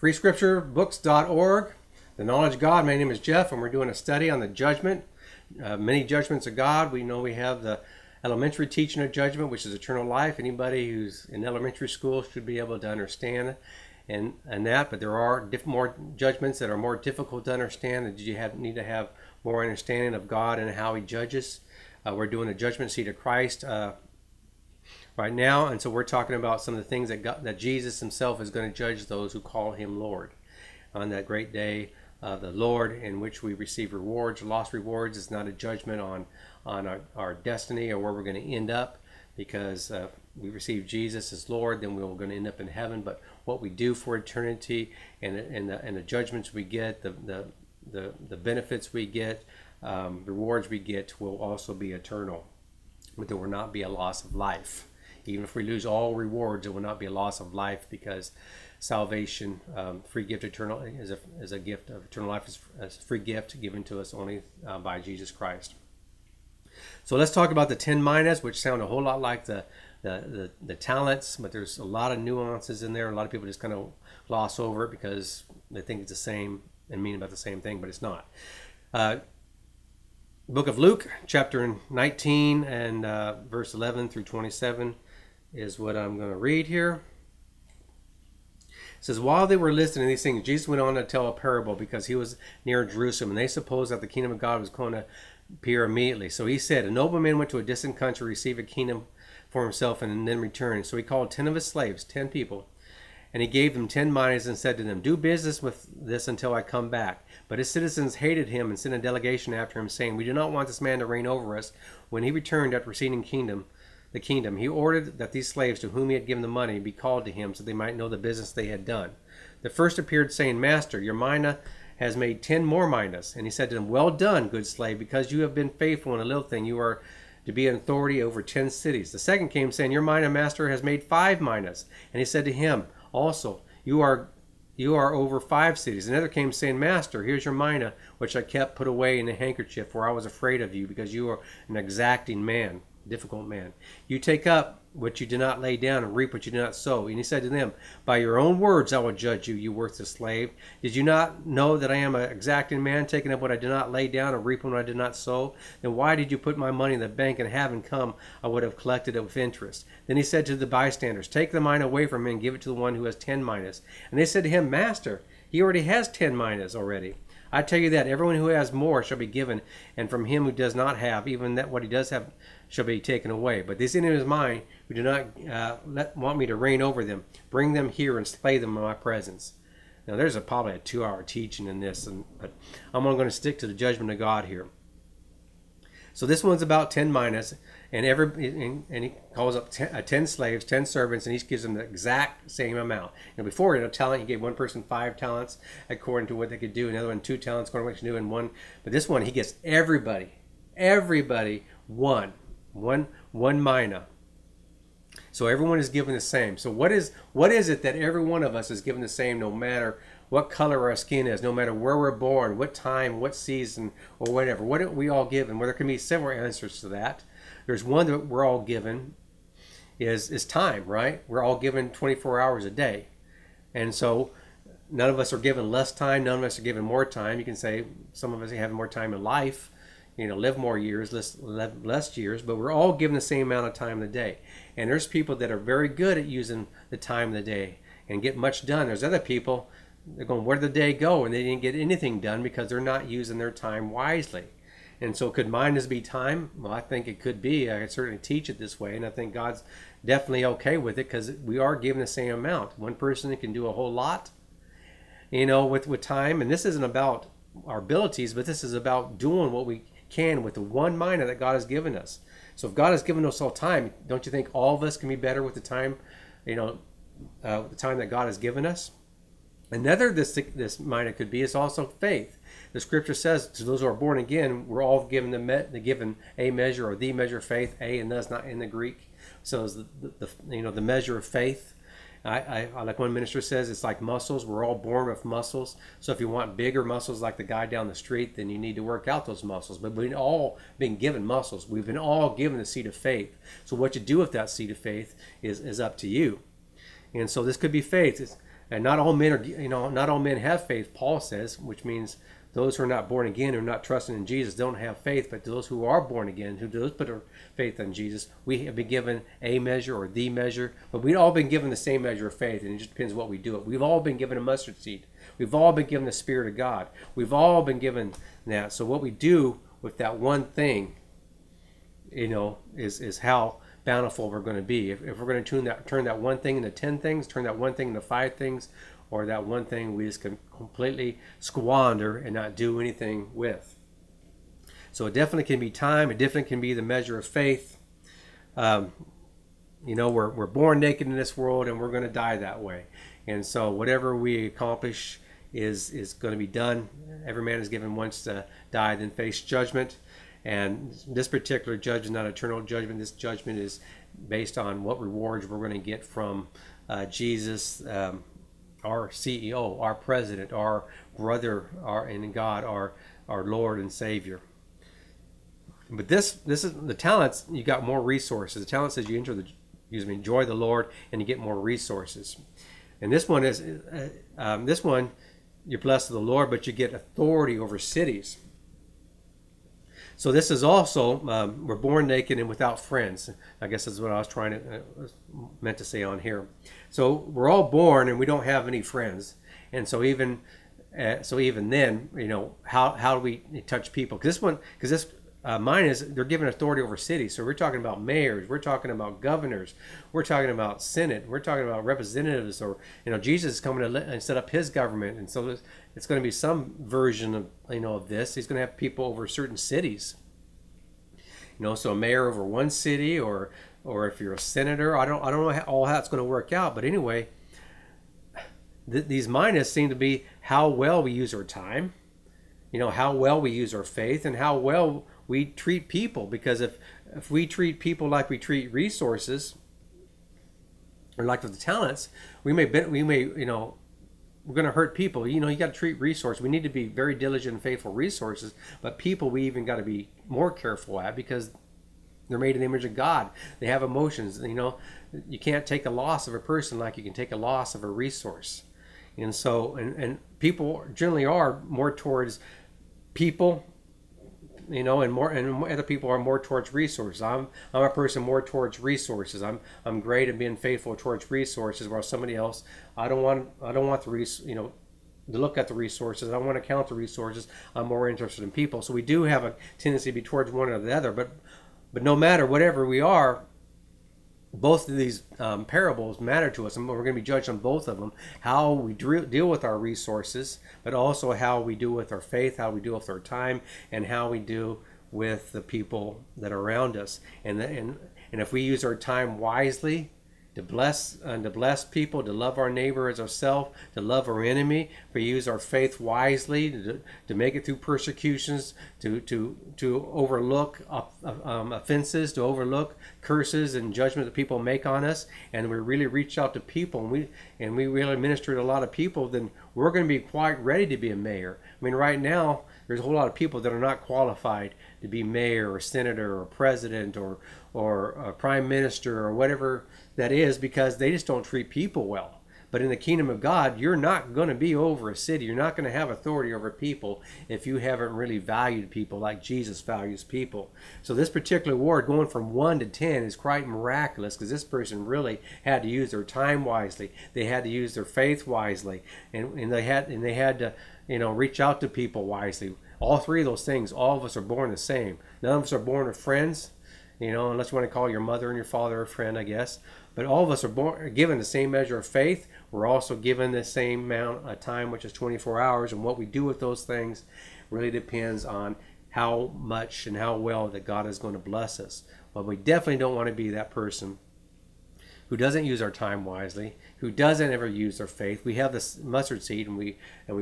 FreeScriptureBooks.org, The Knowledge of God. My name is Jeff, and we're doing a study on the judgment, many judgments of God. We know we have the elementary teaching of judgment, which is eternal life. Anybody who's in elementary school should be able to understand and that, but there are more judgments that are more difficult to understand, and you need to have more understanding of God and how He judges. We're doing a judgment seat of Christ right now, and so we're talking about some of the things that that Jesus Himself is going to judge those who call Him Lord on that great day of the Lord, in which we receive rewards, lost rewards. It's not a judgment on our destiny or where we're going to end up, because we receive Jesus as Lord, then we're going to end up in heaven. But what we do for eternity and the judgments we get, the benefits we get, rewards we get, will also be eternal. But there will not be a loss of life. Even if we lose all rewards, it will not be a loss of life, because salvation, free gift, eternal is a gift of eternal life, is a free gift given to us only by Jesus Christ. So let's talk about the 10 minas, which sound a whole lot like the talents, but there's a lot of nuances in there. A lot of people just kind of gloss over it because they think it's the same and mean about the same thing, but it's not. Book of Luke, chapter 19 and verse 11 through 27 is what I'm going to read here. It says, while they were listening to these things, Jesus went on to tell a parable, because He was near Jerusalem, and they supposed that the kingdom of God was going to appear immediately. So He said, a nobleman went to a distant country, received a kingdom for himself, and then returned. So he called 10 of his slaves, 10 people, and he gave them 10 minas, and said to them, do business with this until I come back. But his citizens hated him, and sent a delegation after him, saying, we do not want this man to reign over us. When he returned after receiving the kingdom, he ordered that these slaves to whom he had given the money be called to him, so they might know the business they had done. The first appeared, saying, Master, your mina has made 10 more minas. And he said to them, well done, good slave, because you have been faithful in a little thing, you are to be an authority over 10 cities. The second came, saying, your mina, master, has made 5 minas. And he said to him also, you are over 5 cities. Another came, saying, Master, here's your mina, which I kept put away in a handkerchief, for I was afraid of you, because you are an exacting man, difficult man. You take up what you do not lay down, and reap what you do not sow. And he said to them, by your own words I will judge you, you worthless slave. Did you not know that I am an exacting man, taking up what I do not lay down, and reaping what I do not sow? Then why did you put my money in the bank, and having come, I would have collected it with interest? Then he said to the bystanders, take the mina away from me, and give it to the one who has 10 minas. And they said to him, Master, he already has 10 minas already. I tell you that everyone who has more shall be given, and from him who does not have, even that what he does have shall be taken away. But this enemy is mine, who do not want me to reign over them. Bring them here and slay them in my presence. Now there's probably a 2-hour teaching in this, but I'm only going to stick to the judgment of God here. So this one's about 10 minas, and he calls up 10 slaves, 10 servants, and each gives them the exact same amount. Now before, in a talent, he gave one person 5 talents according to what they could do, another one 2 talents according to what they could do, and one. But this one, he gets everybody one mina. So everyone is given the same. So what is it that every one of us is given the same, no matter what color our skin is, no matter where we're born, what time, what season, or whatever? What are we all given? Well, there can be several answers to that. There's one that we're all given is time, right? We're all given 24 hours a day. And so none of us are given less time. None of us are given more time. You can say some of us have more time in life, live more years, less years, but we're all given the same amount of time of the day. And there's people that are very good at using the time of the day and get much done. There's other people, they're going, where did the day go? And they didn't get anything done because they're not using their time wisely. And so could minas be time? Well, I think it could be. I could certainly teach it this way, and I think God's definitely okay with it, because we are given the same amount. One person can do a whole lot, with time. And this isn't about our abilities, but this is about doing what we can with the one mina that God has given us. So if God has given us all time, don't you think all of us can be better with the time, the time that God has given us? Another this mina could be is also faith. The scripture says to those who are born again, we're all given a measure, or the measure of faith. A and that's not in the Greek, so it's the measure of faith. I like one minister says, it's like muscles. We're all born with muscles. So if you want bigger muscles like the guy down the street, then you need to work out those muscles. But we've all been given muscles. We've been all given the seed of faith. So what you do with that seed of faith is up to you. And so this could be faith. It's, And not all men are, not all men have faith, Paul says, which means those who are not born again, who are not trusting in Jesus, don't have faith. But those who are born again, who do put their faith in Jesus, we have been given a measure or the measure. But we've all been given the same measure of faith, and it just depends what we do it. We've all been given a mustard seed. We've all been given the Spirit of God. We've all been given that. So what we do with that one thing, is how bountiful we're going to be. If we're going to turn that one thing into 10 things, turn that one thing into 5 things, or that one thing we just can completely squander and not do anything with. So it definitely can be time. It definitely can be the measure of faith. We're born naked in this world, and we're going to die that way. And so whatever we accomplish is going to be done. Every man is given once to die, then face judgment. And this particular judgment is not eternal judgment. This judgment is based on what rewards we're going to get from Jesus, our CEO, our president, our brother, and God, our Lord and Savior. But this is the talents. You got more resources. The talent says you enjoy the Lord, and you get more resources. And this one is you're blessed of the Lord, but you get authority over cities. So this is also, we're born naked and without friends. I guess that's what I was meant to say on here. So we're all born and we don't have any friends. And so even then, how do we touch people? Mine is they're given authority over cities. So we're talking about mayors, we're talking about governors, we're talking about senate, we're talking about representatives. Or Jesus is coming and set up his government, and so it's going to be some version of of this. He's going to have people over certain cities. So a mayor over one city, or if you're a senator, I don't know how it's going to work out. But anyway, these minus seem to be how well we use our time, how well we use our faith, and how well we treat people. Because if we treat people like we treat resources, or like with the talents, we're going to hurt people. You got to treat resources. We need to be very diligent and faithful resources, but people we even got to be more careful at, because they're made in the image of God. They have emotions. You can't take a loss of a person like you can take a loss of a resource. And so, and people generally are more towards people, and other people are more towards resources. I'm a person more towards resources. I'm great at being faithful towards resources, while somebody else, I don't want to look at the resources. I don't want to count the resources. I'm more interested in people. So we do have a tendency to be towards one or the other. But no matter whatever we are, both of these parables matter to us, and we're going to be judged on both of them. How we deal with our resources, but also how we do with our faith, how we do with our time, and how we do with the people that are around us. And if we use our time wisely to bless and people, to love our neighbor as ourselves, to love our enemy, if we use our faith wisely to make it through persecutions, to overlook offenses, to overlook curses and judgment that people make on us, and we really reach out to people, and we really minister to a lot of people, then we're going to be quite ready to be a mayor. I mean, right now there's a whole lot of people that are not qualified to be mayor or senator or president or a prime minister or whatever that is, because they just don't treat people well. But in the kingdom of God, you're not going to be over a city. You're not going to have authority over people if you haven't really valued people like Jesus values people. So this particular ward, going from 1 to 10, is quite miraculous, because this person really had to use their time wisely. They had to use their faith wisely, and they had to reach out to people wisely. All three of those things, all of us are born the same. None of us are born with friends, unless you want to call your mother and your father a friend, I guess. But all of us are given the same measure of faith. We're also given the same amount of time, which is 24 hours. And what we do with those things really depends on how much and how well that God is going to bless us. But we definitely don't want to be that person who doesn't use our time wisely, who doesn't ever use their faith. We have this mustard seed, and we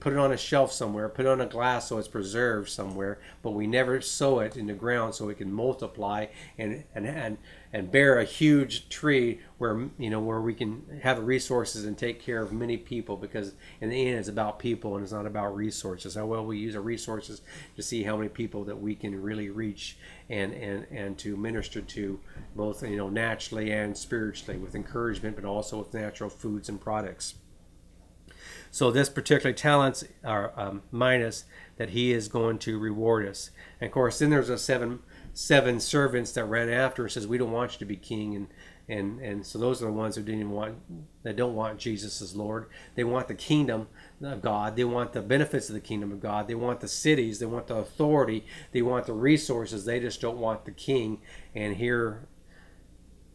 put it on a shelf somewhere, put it on a glass so it's preserved somewhere, but we never sow it in the ground so it can multiply and bear a huge tree where we can have the resources and take care of many people. Because in the end, it's about people and it's not about resources. How well we use our resources to see how many people that we can really reach and to minister to, both naturally and spiritually, with encouragement, but also with natural foods and products. So this particular talents are minus that he is going to reward us. And of course, then there's the seven servants that ran after and says, we don't want you to be king. And so those are the ones who don't want Jesus as Lord. They want the kingdom of God. They want the benefits of the kingdom of God. They want the cities. They want the authority. They want the resources. They just don't want the king. And here,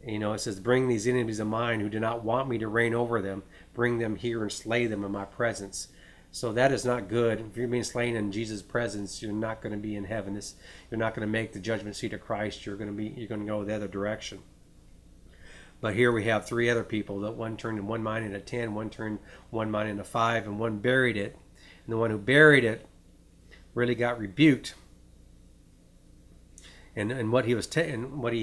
you know, it says, bring these enemies of mine who do not want me to reign over them. Bring them here and slay them in my presence. So that is not good. If you're being slain in Jesus' presence, you're not going to be in heaven. You're not going to make the judgment seat of Christ. You're going to go the other direction. But here we have three other people, that one turned one mine into 10, one turned one mine into 5, and one buried it. And the one who buried it really got rebuked. And what he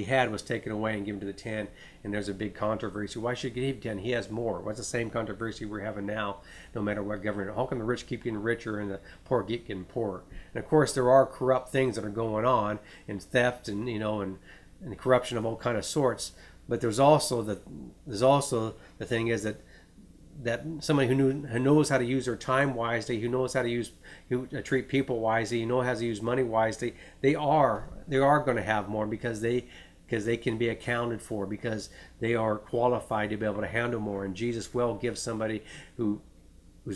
had was taken away and given to the 10. And there's a big controversy. Why should he give 10? He has more. What's the same controversy we're having now, no matter what government? How can the rich keep getting richer and the poor keep getting poorer? And of course, there are corrupt things that are going on, and theft, and you know, and corruption of all kind of sorts. But there's also the thing is that somebody who knows how to use their time wisely, who knows how to treat people wisely, who knows how to use money wisely, they are going to have more because they can be accounted for, because they are qualified to be able to handle more. And Jesus will give somebody who's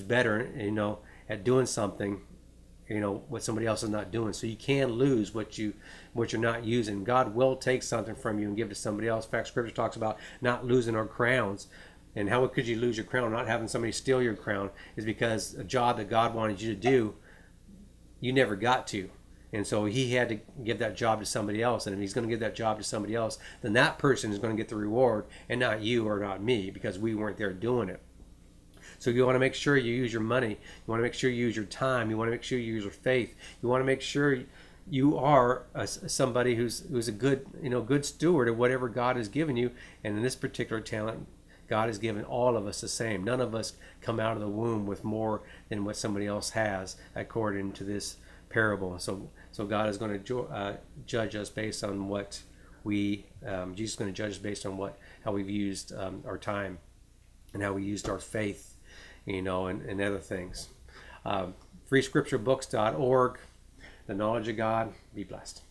better, you know, at doing something, you know, what somebody else is not doing. So you can lose what you're not using. God will take something from you and give it to somebody else. In fact, Scripture talks about not losing our crowns. And how could you lose your crown? Not having somebody steal your crown is because a job that God wanted you to do, you never got to. And so he had to give that job to somebody else. And if he's going to give that job to somebody else, then that person is going to get the reward and not you or not me, because we weren't there doing it. So you want to make sure you use your money. You want to make sure you use your time. You want to make sure you use your faith. You want to make sure you are somebody who's a good, you know, good steward of whatever God has given you. And in this particular talent, God has given all of us the same. None of us come out of the womb with more than what somebody else has, according to this parable. So God is going to judge us based on what Jesus is going to judge us based on how we've used our time and how we used our faith. You know, and other things. FreeScriptureBooks.org, the knowledge of God. Be blessed.